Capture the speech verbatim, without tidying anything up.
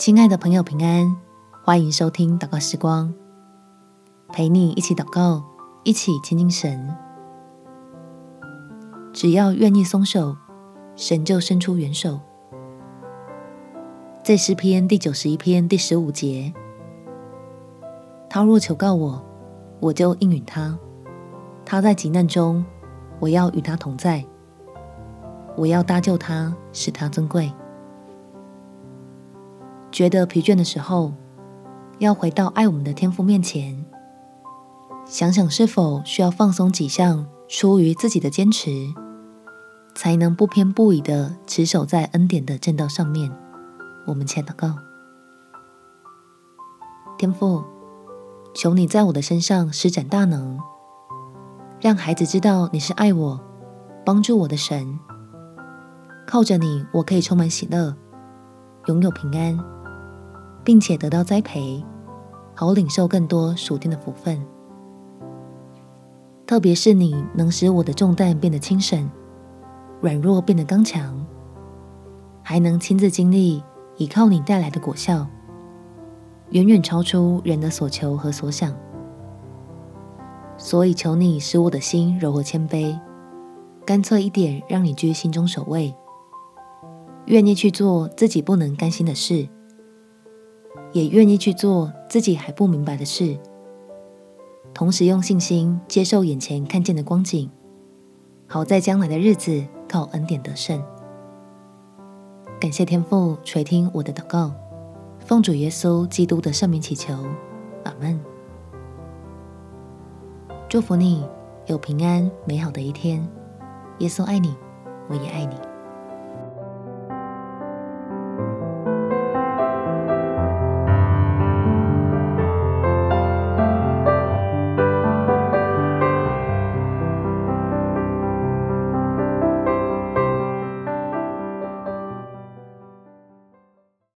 亲爱的朋友，平安，欢迎收听祷告时光，陪你一起祷告，一起亲近神。只要愿意松手，神就伸出援手。在诗篇第九十一篇第十五节，他若求告我，我就应允他。他在急难中，我要与他同在。我要搭救他，使他尊贵。觉得疲倦的时候，要回到爱我们的天父面前，想想是否需要放松几项出于自己的坚持，才能不偏不倚地持守在恩典的正道上面。我们前祷告。天父，求你在我的身上施展大能，让孩子知道你是爱我、帮助我的神。靠着你，我可以充满喜乐，拥有平安，并且得到栽培，好领受更多属天的福分。特别是你能使我的重担变得轻省，软弱变得刚强，还能亲自经历倚靠你带来的果效，远远超出人的所求和所想。所以求你使我的心柔和谦卑，干脆一点，让你居心中首位，愿意去做自己不能甘心的事，也愿意去做自己还不明白的事，同时用信心接受眼前看见的光景，好在将来的日子靠恩典得胜。感谢天父垂听我的祷告，奉主耶稣基督的圣名祈求，阿们。祝福你有平安美好的一天。耶稣爱你，我也爱你。